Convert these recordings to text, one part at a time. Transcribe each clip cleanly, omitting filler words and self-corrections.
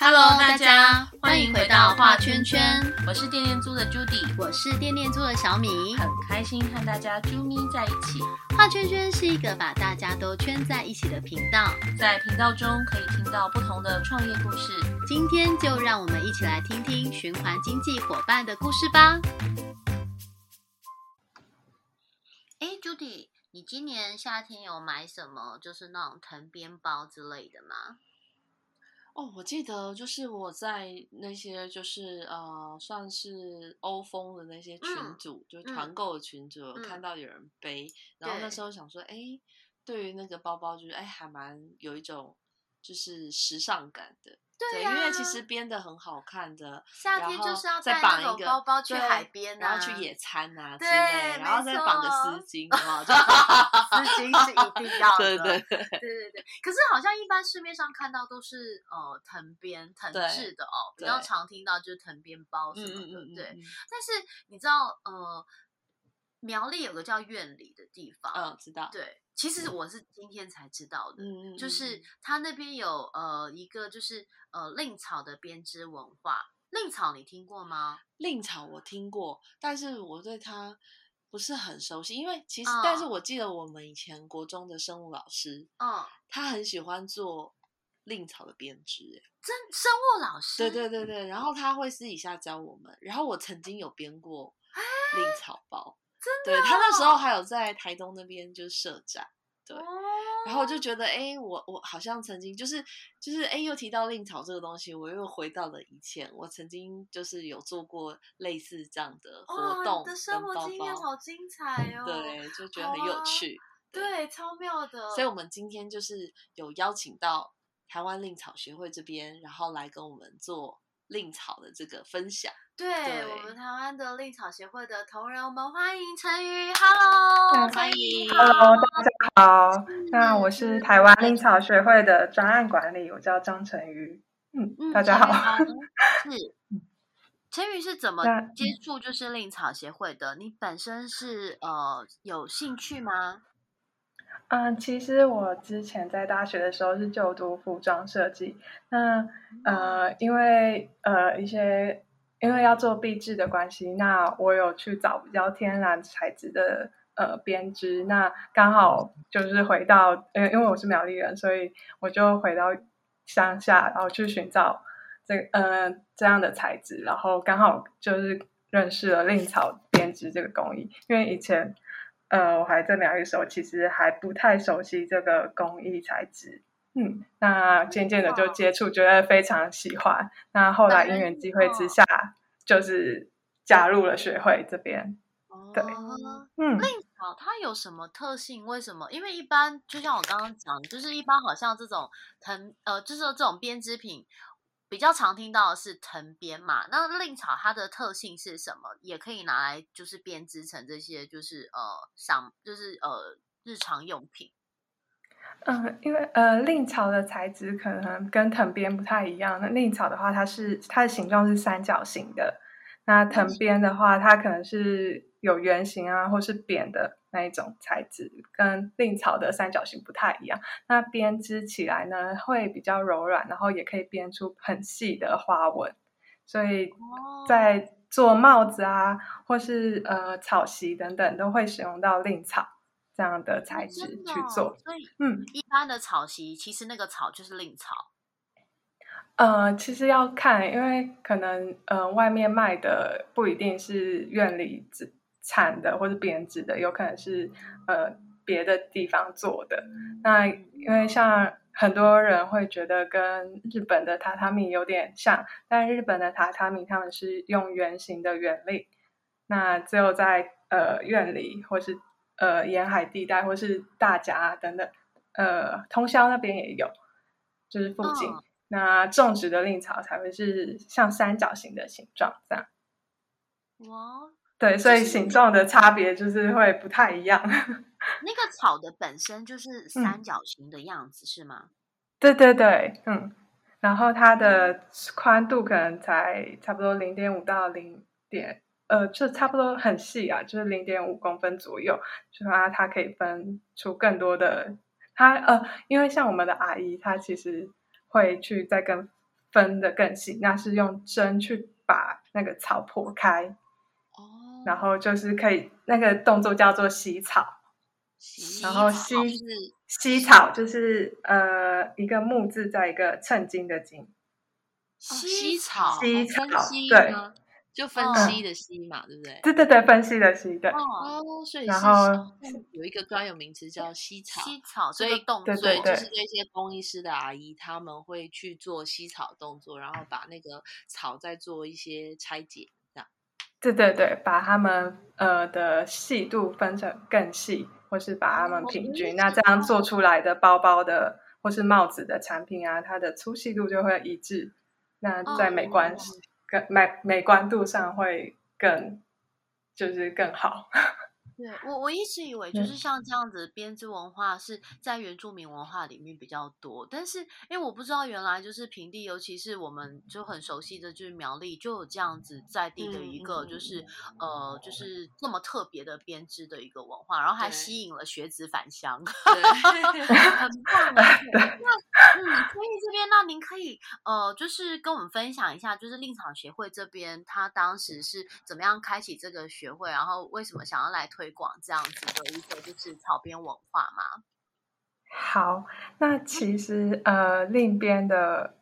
Hello， 大家欢迎回到画圈圈，我是电电猪的 Judy， 我是电电猪的小米，很开心和大家啾咪在一起。画圈圈是一个把大家都圈在一起的频道，在频道中可以听到不同的创业故事。今天就让我们一起来听听循环经济伙伴的故事吧。Judy， 你今年夏天有买什么就是那种藤编包之类的吗？哦，我记得就是我在那些就是算是欧风的那些群组，就团购的群组，有看到有人背，然后那时候想说，哎，对于那个包包就是哎还蛮有一种就是时尚感的。对，因为其实编的很好看的，夏天就是要带那种包包去海边啊，然后去野餐啊之类，然后再绑个丝巾，好不好？丝巾是一定要的，对。可是好像一般市面上看到都是藤编藤制的哦，比较常听到就是藤编包什么的，对。但是你知道苗栗有个叫苑里的地方，知道，对。其实我是今天才知道的，就是他那边有一个就是蔺草的编织文化。蔺草你听过吗？蔺草我听过，但是我对他不是很熟悉，因为其实但是我记得我们以前国中的生物老师，他很喜欢做蔺草的编织。生物老师？对，然后他会私底下教我们，然后我曾经有编过蔺草包。真的哦？对，他那时候还有在台东那边就是设展，对，然后我就觉得，我好像曾经就是又提到蔺草这个东西，我又回到了以前，我曾经就是有做过类似这样的活动。你的生活经验好精彩哦！对，就觉得很有趣，对，超妙的。所以我们今天就是有邀请到台湾蔺草学会这边，然后来跟我们做蔺草的这个分享。对，我们台湾的蔺草协会的同仁，我们欢迎陈瑜。 Hello， 欢迎。 Hello， 大家好。那我是台湾蔺草学会的专案管理，我叫张陈瑜。大家好。陈瑜是怎么接触就是蔺草协会的？你本身是有兴趣吗？其实我之前在大学的时候是就读服装设计，那因为要做壁纸的关系，那我有去找比较天然材质的编织，那刚好就是回到，因为我是苗栗人，所以我就回到乡下，然后去寻找这样的材质，然后刚好就是认识了蔺草编织这个工艺，因为以前我还在苗栗的时候，其实还不太熟悉这个工艺材质。那渐渐的就接触，觉得非常喜欢。那后来因缘机会之下，就是加入了学会这边。对，蔺草它有什么特性？为什么？因为一般就像我刚刚讲，就是一般好像这种就是这种编织品比较常听到的是藤编嘛。那蔺草它的特性是什么？也可以拿来就是编织成这些就是日常用品。因为蔺草的材质可能跟藤编不太一样。那蔺草的话，它的形状是三角形的。那藤编的话，它可能是有圆形啊，或是扁的那一种材质，跟蔺草的三角形不太一样。那编织起来呢，会比较柔软，然后也可以编出很细的花纹。所以在做帽子啊，或是草席等等，都会使用到蔺草这样的材质去做。所以一般的草席其实那个草就是蔺草。其实要看，因为可能外面卖的不一定是苑里产的或是编织的，有可能是别的地方做的。那因为像很多人会觉得跟日本的榻榻米有点像，但日本的榻榻米他们是用圆形的原理，那只有在苑里或是沿海地带或是大甲等等，通霄那边也有，就是附近，那种植的蔺草才会是像三角形的形状这样。哇，对，所以形状的差别就是会不太一样。那个草的本身就是三角形的样子，是吗？对，然后它的宽度可能才差不多0.5到0.就差不多很细啊，就是0.5公分左右，就它可以分出更多的。因为像我们的阿姨，她其实会去再跟分得更细，那是用针去把那个草剖开，哦，然后就是可以，那个动作叫做洗草。然后吸草就是一个木字在一个称斤的斤，吸草，吸草，对，就分析的析嘛，对不对？对对对，分析的析，对。哦，所以然后有一个专有名词叫吸草，吸草，所以动作就是那些中医师的阿姨他们会去做吸草动作，然后把那个草再做一些拆解。对对对，把它们的细度分成更细，或是把它们平均，那这样做出来的包包的或是帽子的产品啊，它的粗细度就会一致，那在美观度上会更就是更好。对，我一直以为就是像这样子编织文化是在原住民文化里面比较多，但是因为我不知道原来就是平地，尤其是我们就很熟悉的就是苗栗就有这样子在地的一个就是、就是这么特别的编织的一个文化，然后还吸引了学子返乡，很棒的。那所以这边那您可以就是跟我们分享一下，就是令草协会这边他当时是怎么样开启这个学会，然后为什么想要来推广这样子的一个就是草编文化嘛。好，那其实令编的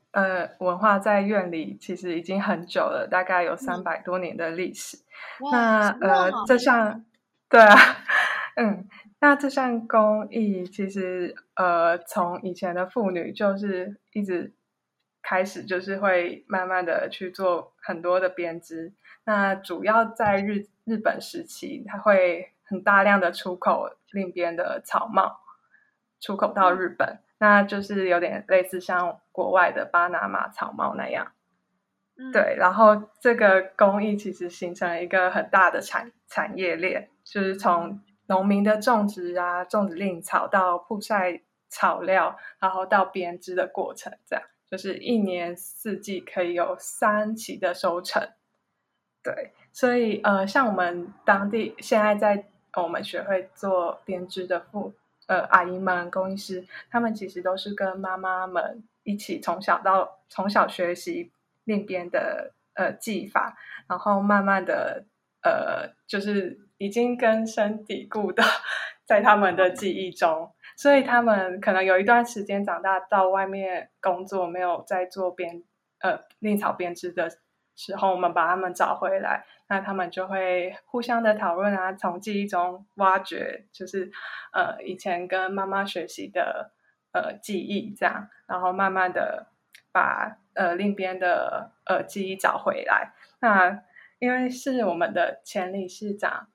文化在院里其实已经很久了，大概有300多年的历史。那这项对啊，那这项工艺其实从以前的妇女就是一直开始就是会慢慢的去做很多的编织，那主要在日本时期，它会很大量的出口令编的草帽，出口到日本，那就是有点类似像国外的巴拿马草帽那样。对，然后这个工艺其实形成了一个很大的产业链，就是从农民的种植啊，种植令草到曝晒草料，然后到编织的过程，这样就是一年四季可以有3期的收成。对，所以像我们当地现在在我们学会做编织的阿姨们、工艺师，他们其实都是跟妈妈们一起从小学习令编的技法，然后慢慢的就是已经根深蒂固的在他们的记忆中，所以他们可能有一段时间长大到外面工作，没有在做令草编织的时候，我们把他们找回来，那他们就会互相的讨论啊，从记忆中挖掘，就是以前跟妈妈学习的记忆这样，然后慢慢的把另边的记忆找回来。那因为是我们的前理事长，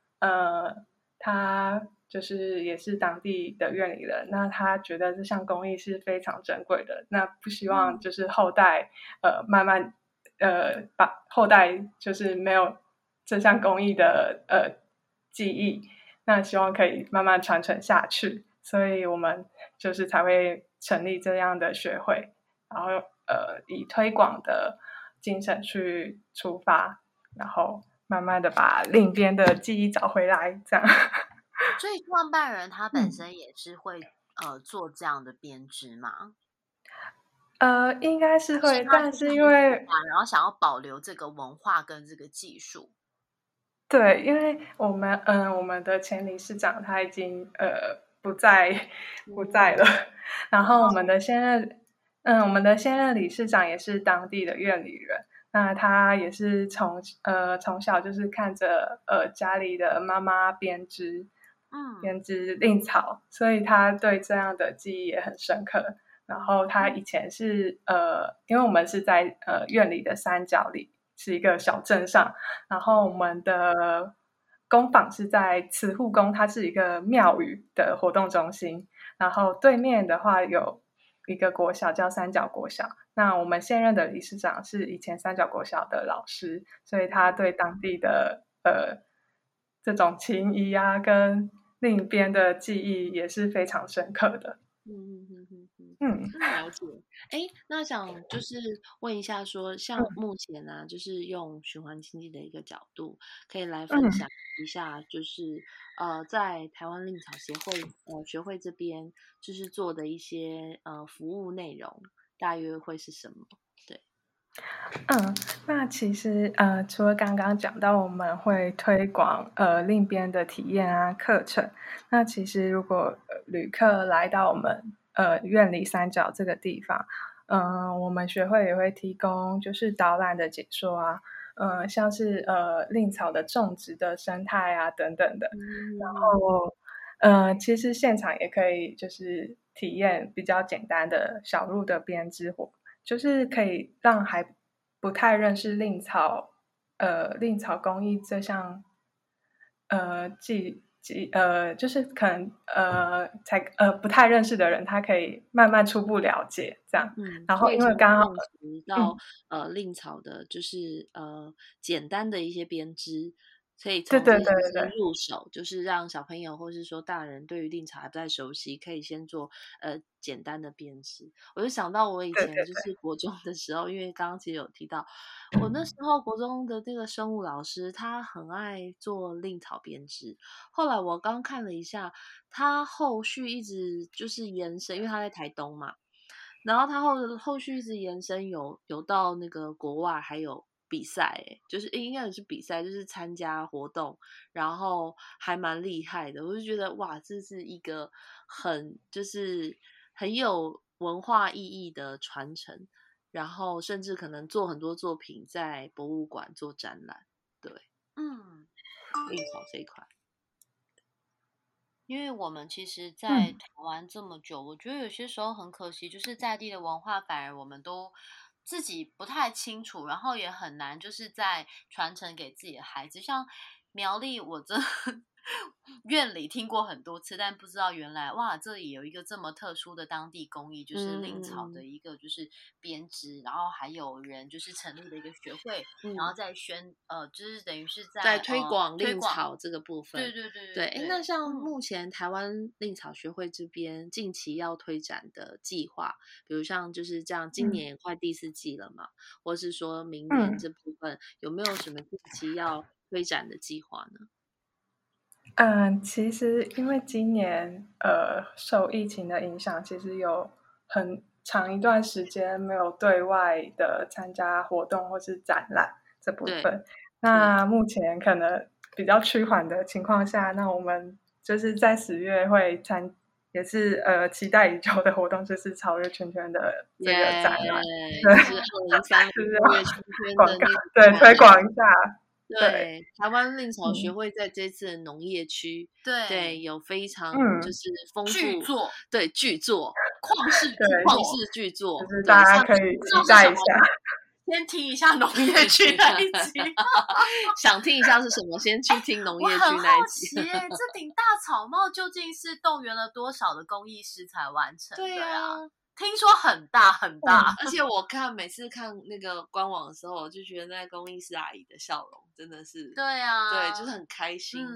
他就是也是当地的院里人，那他觉得这项工艺是非常珍贵的，那不希望就是后代慢慢。把后代就是没有这项工艺的技艺，那希望可以慢慢传承下去，所以我们就是才会成立这样的学会，然后以推广的精神去出发，然后慢慢的把另边的技艺找回来，这样。所以创办人他本身也是会做这样的编织吗？应该是会，但是因为然后想要保留这个文化跟这个技术。对，因为我们的前理事长他已经不在了，然后我们的现任理事长也是当地的院里人，那他也是从小就是看着家里的妈妈编织令草，所以他对这样的记忆也很深刻。然后他以前是因为我们是在院里的山脚里，是一个小镇上，然后我们的工坊是在慈护宫，它是一个庙宇的活动中心，然后对面的话有一个国小叫三角国小，那我们现任的理事长是以前三角国小的老师，所以他对当地的这种情谊啊跟另一边的记忆也是非常深刻的。了解。那想就是问一下说，像目前啊，就是用循环经济的一个角度，可以来分享一下，就是在台湾令草协会学会这边，就是做的一些服务内容，大约会是什么？对，那其实除了刚刚讲到我们会推广另边的体验啊课程，那其实如果旅客来到我们苑里三角这个地方，我们学会也会提供就是导览的解说啊，像是蔺草的种植的生态啊等等的，然后其实现场也可以就是体验比较简单的小鹿的编织活，就是可以让还不太认识蔺草工艺这项就是可能不太认识的人，他可以慢慢初步了解这样。然后因为刚好到蔺草的就是简单的一些编织，所以从这些入手，就是让小朋友或是说大人对于蔺草还不太熟悉，可以先做简单的编织。我就想到我以前就是国中的时候，因为刚刚其实有提到，我那时候国中的那个生物老师他很爱做蔺草编织。后来我刚看了一下，他后续一直就是延伸，因为他在台东嘛，然后他后续一直延伸有到那个国外还有比赛，就是应该也是比赛，就是参加活动，然后还蛮厉害的。我就觉得哇，这是一个很有文化意义的传承，然后甚至可能做很多作品在博物馆做展览。对，蔺草这一块，因为我们其实在台湾这么久，我觉得有些时候很可惜，就是在地的文化反而我们都自己不太清楚，然后也很难就是在传承给自己的孩子。像苗栗我这苑里听过很多次，但不知道原来哇这里有一个这么特殊的当地工艺，就是蔺草的一个就是编织，然后还有人就是成立了一个学会，然后在就是等于是在推广蔺草这个部分。对。那像目前台湾蔺草学会这边近期要推展的计划，比如像就是这样今年也快第四季了嘛，或是说明年这部分有没有什么近期要推展的计划呢？其实因为今年受疫情的影响，其实有很长一段时间没有对外的参加活动或是展览这部分。那目前可能比较趋缓的情况下，那我们就是在10月会也是期待已久的活动，就是超越圈圈的这个展览，就是2030年超越圈圈的推广一下。对，台湾蔺草学会在这次的农业区，对，有非常就是丰富巨作，对，巨作旷世巨作，就是大家可以期待一下。先听一下农业区那一集，想听一下是什么，先去听农业区那一集。我很好奇这顶大草帽究竟是动员了多少的工艺师才完成？对啊，听说很大很大，而且我每次看那个官网的时候，我就觉得那工艺师阿姨的笑容真的是，对，就是很开心，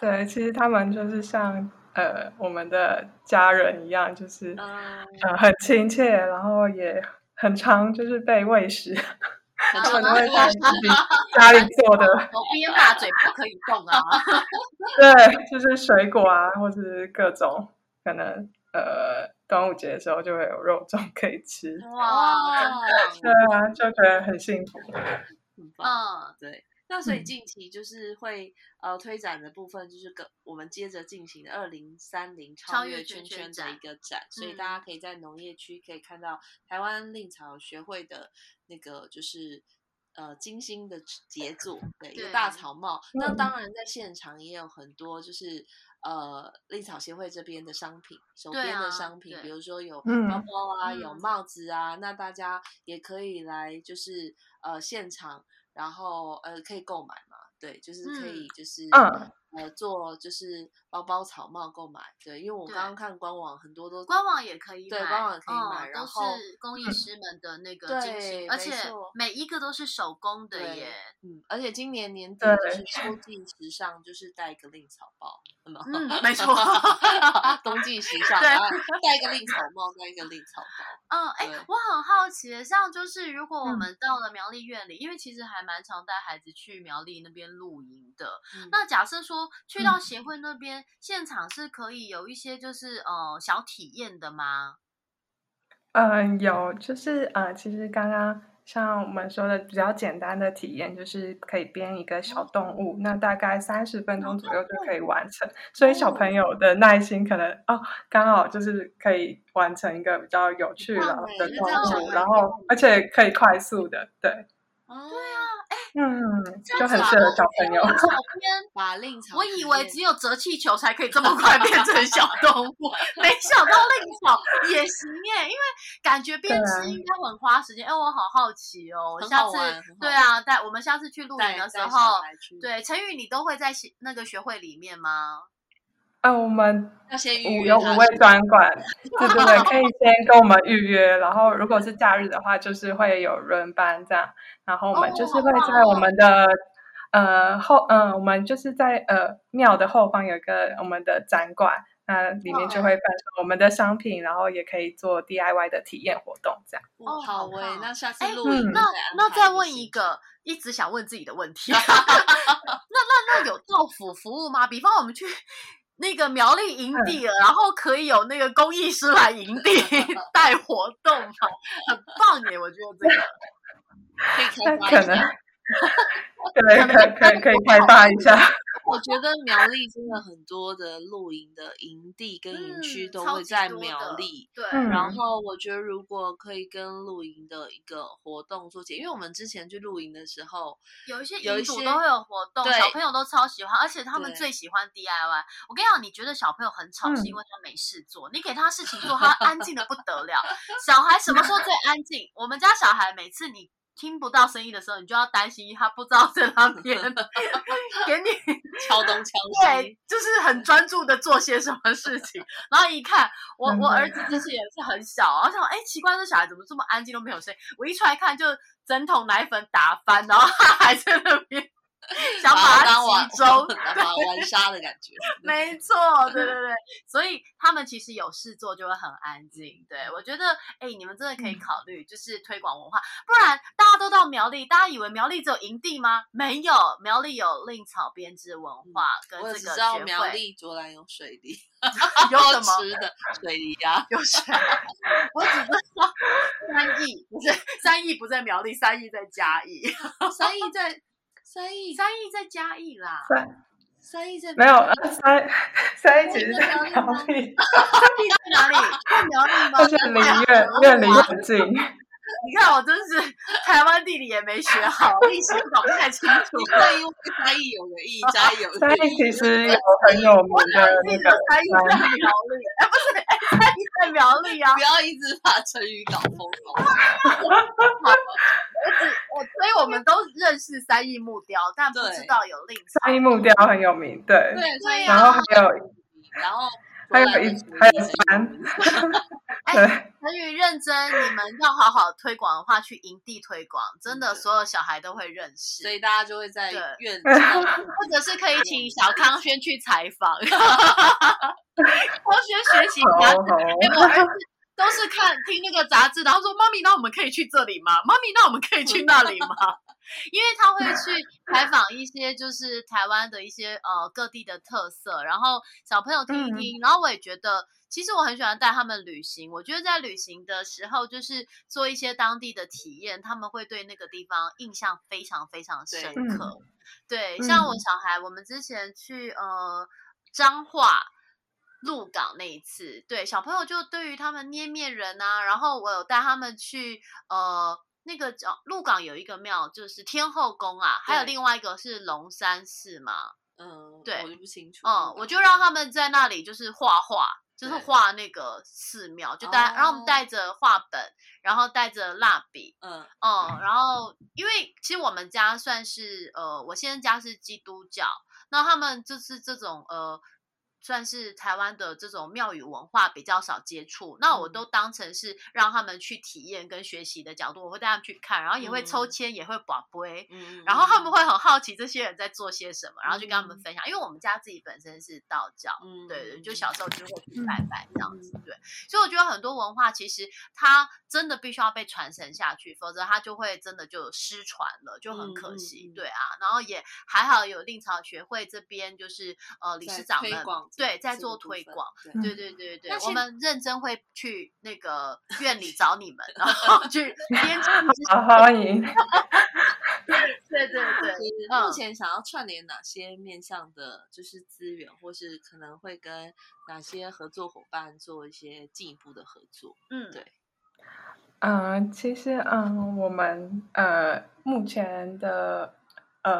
对，其实他们就是像我们的家人一样，就是很亲切，然后也很常就是被喂食，他们都会在自己家里做的，我边大嘴巴可以动啊，对，就是水果啊，或是各种可能端午节的时候就会有肉粽可以吃。哇，对啊，就觉得很幸福，很棒。对，那所以近期就是会推展的部分，就是我们接着进行的2030超越圈圈的一个展，所以大家可以在农业区可以看到台湾蔺草学会的那个就是精心的杰作，对，一个大草帽。那当然在现场也有很多就是蔺草协会这边的商品，手边的商品，比如说有包包啊，有帽子啊，那大家也可以来就是现场，然后可以购买嘛，对，就是可以就是做就是包包草帽购买，对，因为我刚刚看官网很多都官网也可以买，对，官网也可以买，然后都是工艺师们的那个精心，而且每一个都是手工的耶，而且今年年底就是秋季时尚，就是带一个蔺草包，没错，冬季时尚，然后带一个蔺草帽，带一个蔺草包。我很好奇，像就是如果我们到了苗栗苑里，因为其实还蛮常带孩子去苗栗那边露营的，那假设说去到协会那边现场是可以有一些就是小体验的吗？有，就是其实刚刚像我们说的比较简单的体验，就是可以编一个小动物，那大概30分钟左右就可以完成，所以小朋友的耐心可能刚好就是可以完成一个比较有趣的动物，然后而且可以快速的，对。对啊，就很适合小朋友。我以为只有折气球才可以这么快变成小动物，没想到令草也行耶，因为感觉编织应该很花时间。哎，我好好奇哦，我下次对啊，我们下次去露营的时候，对，陈宇你都会在那个学会里面吗？我们有5位专管，对，可以先跟我们预约，然后如果是假日的话，就是会有轮班这样，然后我们就是会在我们的我们就是在庙的后方有一个我们的展馆，那里面就会贩售我们的商品，然后也可以做 DIY 的体验活动这样。好喂，那下次录影那再问一个一直想问自己的问题，那有政府服务吗？比方我们去那个苗栗营地了，然后可以有那个工艺师来营地带活动嘛，很棒耶！我觉得这个可以开发一下，可以开发一下。我觉得苗栗真的很多的露营的营地跟营区都会在苗栗，对。然后我觉得如果可以跟露营的一个活动做结，因为我们之前去露营的时候，有一些都会有活动，小朋友都超喜欢，而且他们最喜欢 DIY。我跟你讲，你觉得小朋友很吵是因为他没事做，你给他事情做，他安静的不得了。小孩什么时候最安静？我们家小孩每次你听不到声音的时候，你就要担心他不知道在那边给你敲东敲西，对，就是很专注的做些什么事情。然后一看我儿子之前也是很小，我想奇怪，这小孩怎么这么安静都没有声音？我一出来看，就整桶奶粉打翻，然后他还在那边想把它集中，把玩沙的感觉。没错，对，所以他们其实有事做就会很安静。对，我觉得你们真的可以考虑，就是推广文化，不然大家都到苗栗，大家以为苗栗只有营地吗？没有，苗栗有令草编织文化跟这个学会。我只知道苗栗卓兰有水梨，有什么吃的水梨啊？有水。我只知道三义不在苗栗，三义在嘉义，三义在嘉义啦，三义在没有三义其实在苗栗，三义在哪里？在苗栗吗？就是越离越近。你看我真是台湾地理也没学好，历史搞不太清楚。因为嘉义有个义，嘉义有个义，嘉义其实有很有名的那个嘉义在苗栗，不是嘉义在苗栗啊！不要一直把成语搞疯了。所以我们都认识三义木雕，但不知道有另三义木雕很有名，对，然后还有山。陈宇认真，你们要好好推广的话，去营地推广，真的所有小孩都会认识，所以大家就会在院子，或者是可以请小康轩去采访，康轩学习家庭。都是听那个杂志，然后说妈咪，那我们可以去这里吗？妈咪，那我们可以去那里吗？因为他会去采访一些就是台湾的一些各地的特色，然后小朋友听一听，然后我也觉得其实我很喜欢带他们旅行，我觉得在旅行的时候就是做一些当地的体验，他们会对那个地方印象非常非常深刻。对，像我小孩，我们之前去彰化鹿港那一次，对，小朋友就对于他们捏面人啊，然后我有带他们去那个鹿港有一个庙，就是天后宫啊，还有另外一个是龙山寺嘛，对，我就不清楚。我就让他们在那里就是画画，就是画那个寺庙，就带，然后我们带着画本，然后带着蜡笔，然后因为其实我们家算是我先生家是基督教，那他们就是这种算是台湾的这种庙宇文化比较少接触，那我都当成是让他们去体验跟学习的角度，我会带他们去看，然后也会抽签，也会拔杯，然后他们会很好奇这些人在做些什么，然后就跟他们分享，因为我们家自己本身是道教，对，就小时候就会去拜拜这样子，对，所以我觉得很多文化其实它真的必须要被传承下去，否则它就会真的就失传了，就很可惜，对啊，然后也还好有令草学会这边就是理事长们对，在做推广，对对对对，我们认真会去那个院里找你们，然后去编辑，好欢迎。对对对，目前想要串联哪些面向的，就是资源，或是可能会跟哪些合作伙伴做一些进一步的合作？嗯，对。其实我们目前的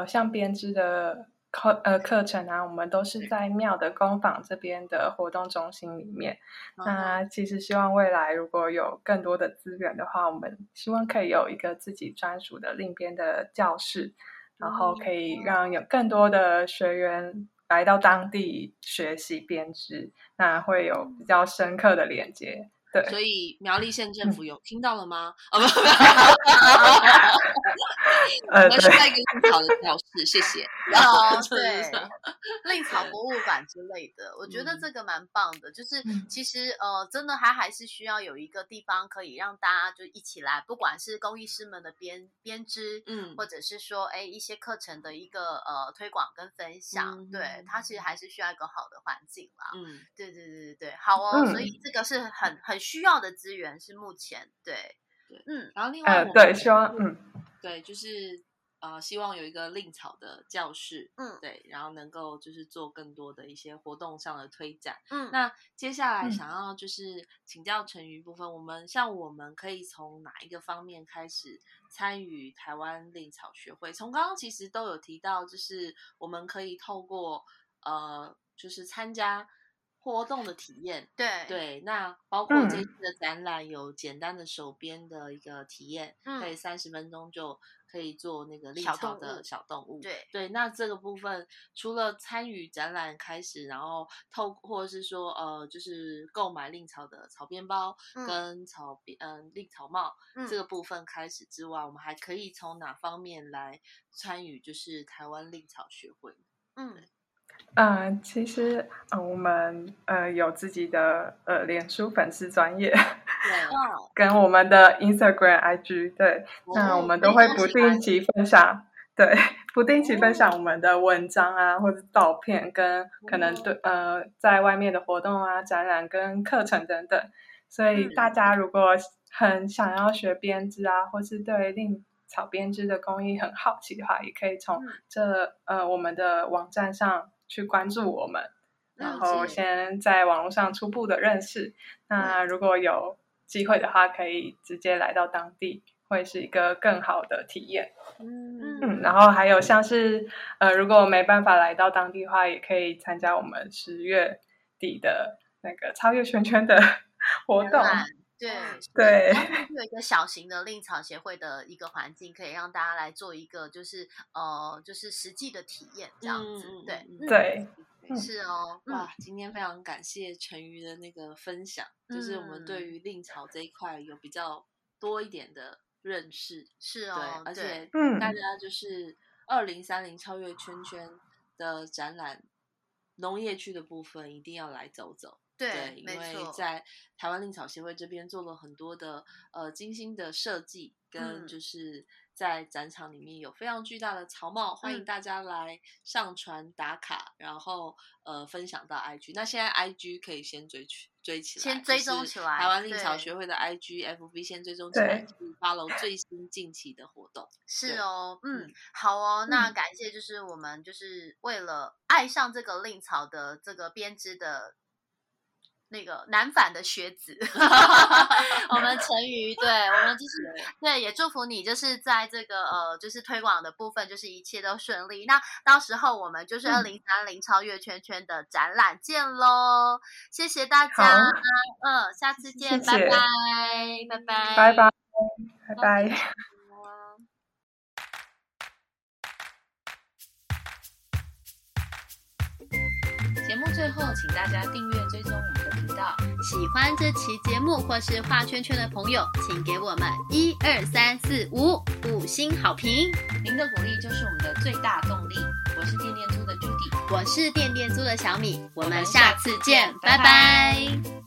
像编织的课程啊，我们都是在庙的工坊这边的活动中心里面。那其实希望未来如果有更多的资源的话，我们希望可以有一个自己专属的另编的教室，然后可以让有更多的学员来到当地学习编织，那会有比较深刻的连接。对，所以苗栗县政府有听到了吗？哦不，我是在一个令草的教室，谢谢。哦，对，令草博物馆之类的，我觉得这个蛮棒的。就是其实真的它还是需要有一个地方可以让大家就一起来，不管是工艺师们的编织，或者是说一些课程的一个推广跟分享，对，它其实还是需要一个好的环境啦。嗯，对对对对，好哦，所以这个是很需要的资源，是目前对，然后另外我们对希望对就是希望有一个令草的教室，对，然后能够就是做更多的一些活动上的推展。那接下来想要就是请教陈瑜部分，我们可以从哪一个方面开始参与台湾令草学会？从刚刚其实都有提到，就是我们可以透过就是参加活动的体验，对，那包括这次的展览有简单的手编的一个体验，可以30分钟就可以做那个令草的小动物，对，那这个部分除了参与展览开始，然后或者是说就是购买令草的草编包跟令草帽这个部分开始之外，我们还可以从哪方面来参与就是台湾令草学会？其实我们有自己的脸书粉丝专页，跟我们的 Instagram IG， 对，那我们都会不定期分享，对，不定期分享我们的文章啊，或者照片，跟可能对在外面的活动啊、展览跟课程等等，所以大家如果很想要学编织啊，或是对令草编织的工艺很好奇的话，也可以从我们的网站上去关注我们，然后先在网络上初步的认识。那如果有机会的话，可以直接来到当地，会是一个更好的体验。然后还有像是如果没办法来到当地的话，也可以参加我们10月底的那个超越圈圈的活动。对，有一个小型的令草协会的一个环境，可以让大家来做一个就是实际的体验这样子，对，是哦。哇，今天非常感谢陈瑜的那个分享，就是我们对于令草这一块有比较多一点的认识，是哦，而且大家就是2030超越圈圈的展览，农业区的部分一定要来走走。对，因为在台湾令草协会这边做了很多的精心的设计，跟就是在展场里面有非常巨大的草帽，欢迎大家来上传打卡，然后分享到 IG。那现在 IG 可以先追起来，先追踪起来，台湾令草学会的 IG、FB 先追踪起来，发了最新近期的活动。是哦，好哦，那感谢就是我们就是为了爱上这个令草的这个编织的。那个南返的学子我们陈瑜，对，我们就是对，也祝福你就是在这个就是推广的部分就是一切都顺利，那到时候我们就是2030超越圈圈的展览见咯，谢谢大家，下次见，拜拜拜拜拜拜拜拜。节目最后，请大家订阅追踪我们的频道。喜欢这期节目或是画圈圈的朋友，请给我们1、2、3、4、5 5星好评。您的鼓励就是我们的最大动力。我是电电猪的 Judy， 我是电电猪的小米，我们下次见，拜拜。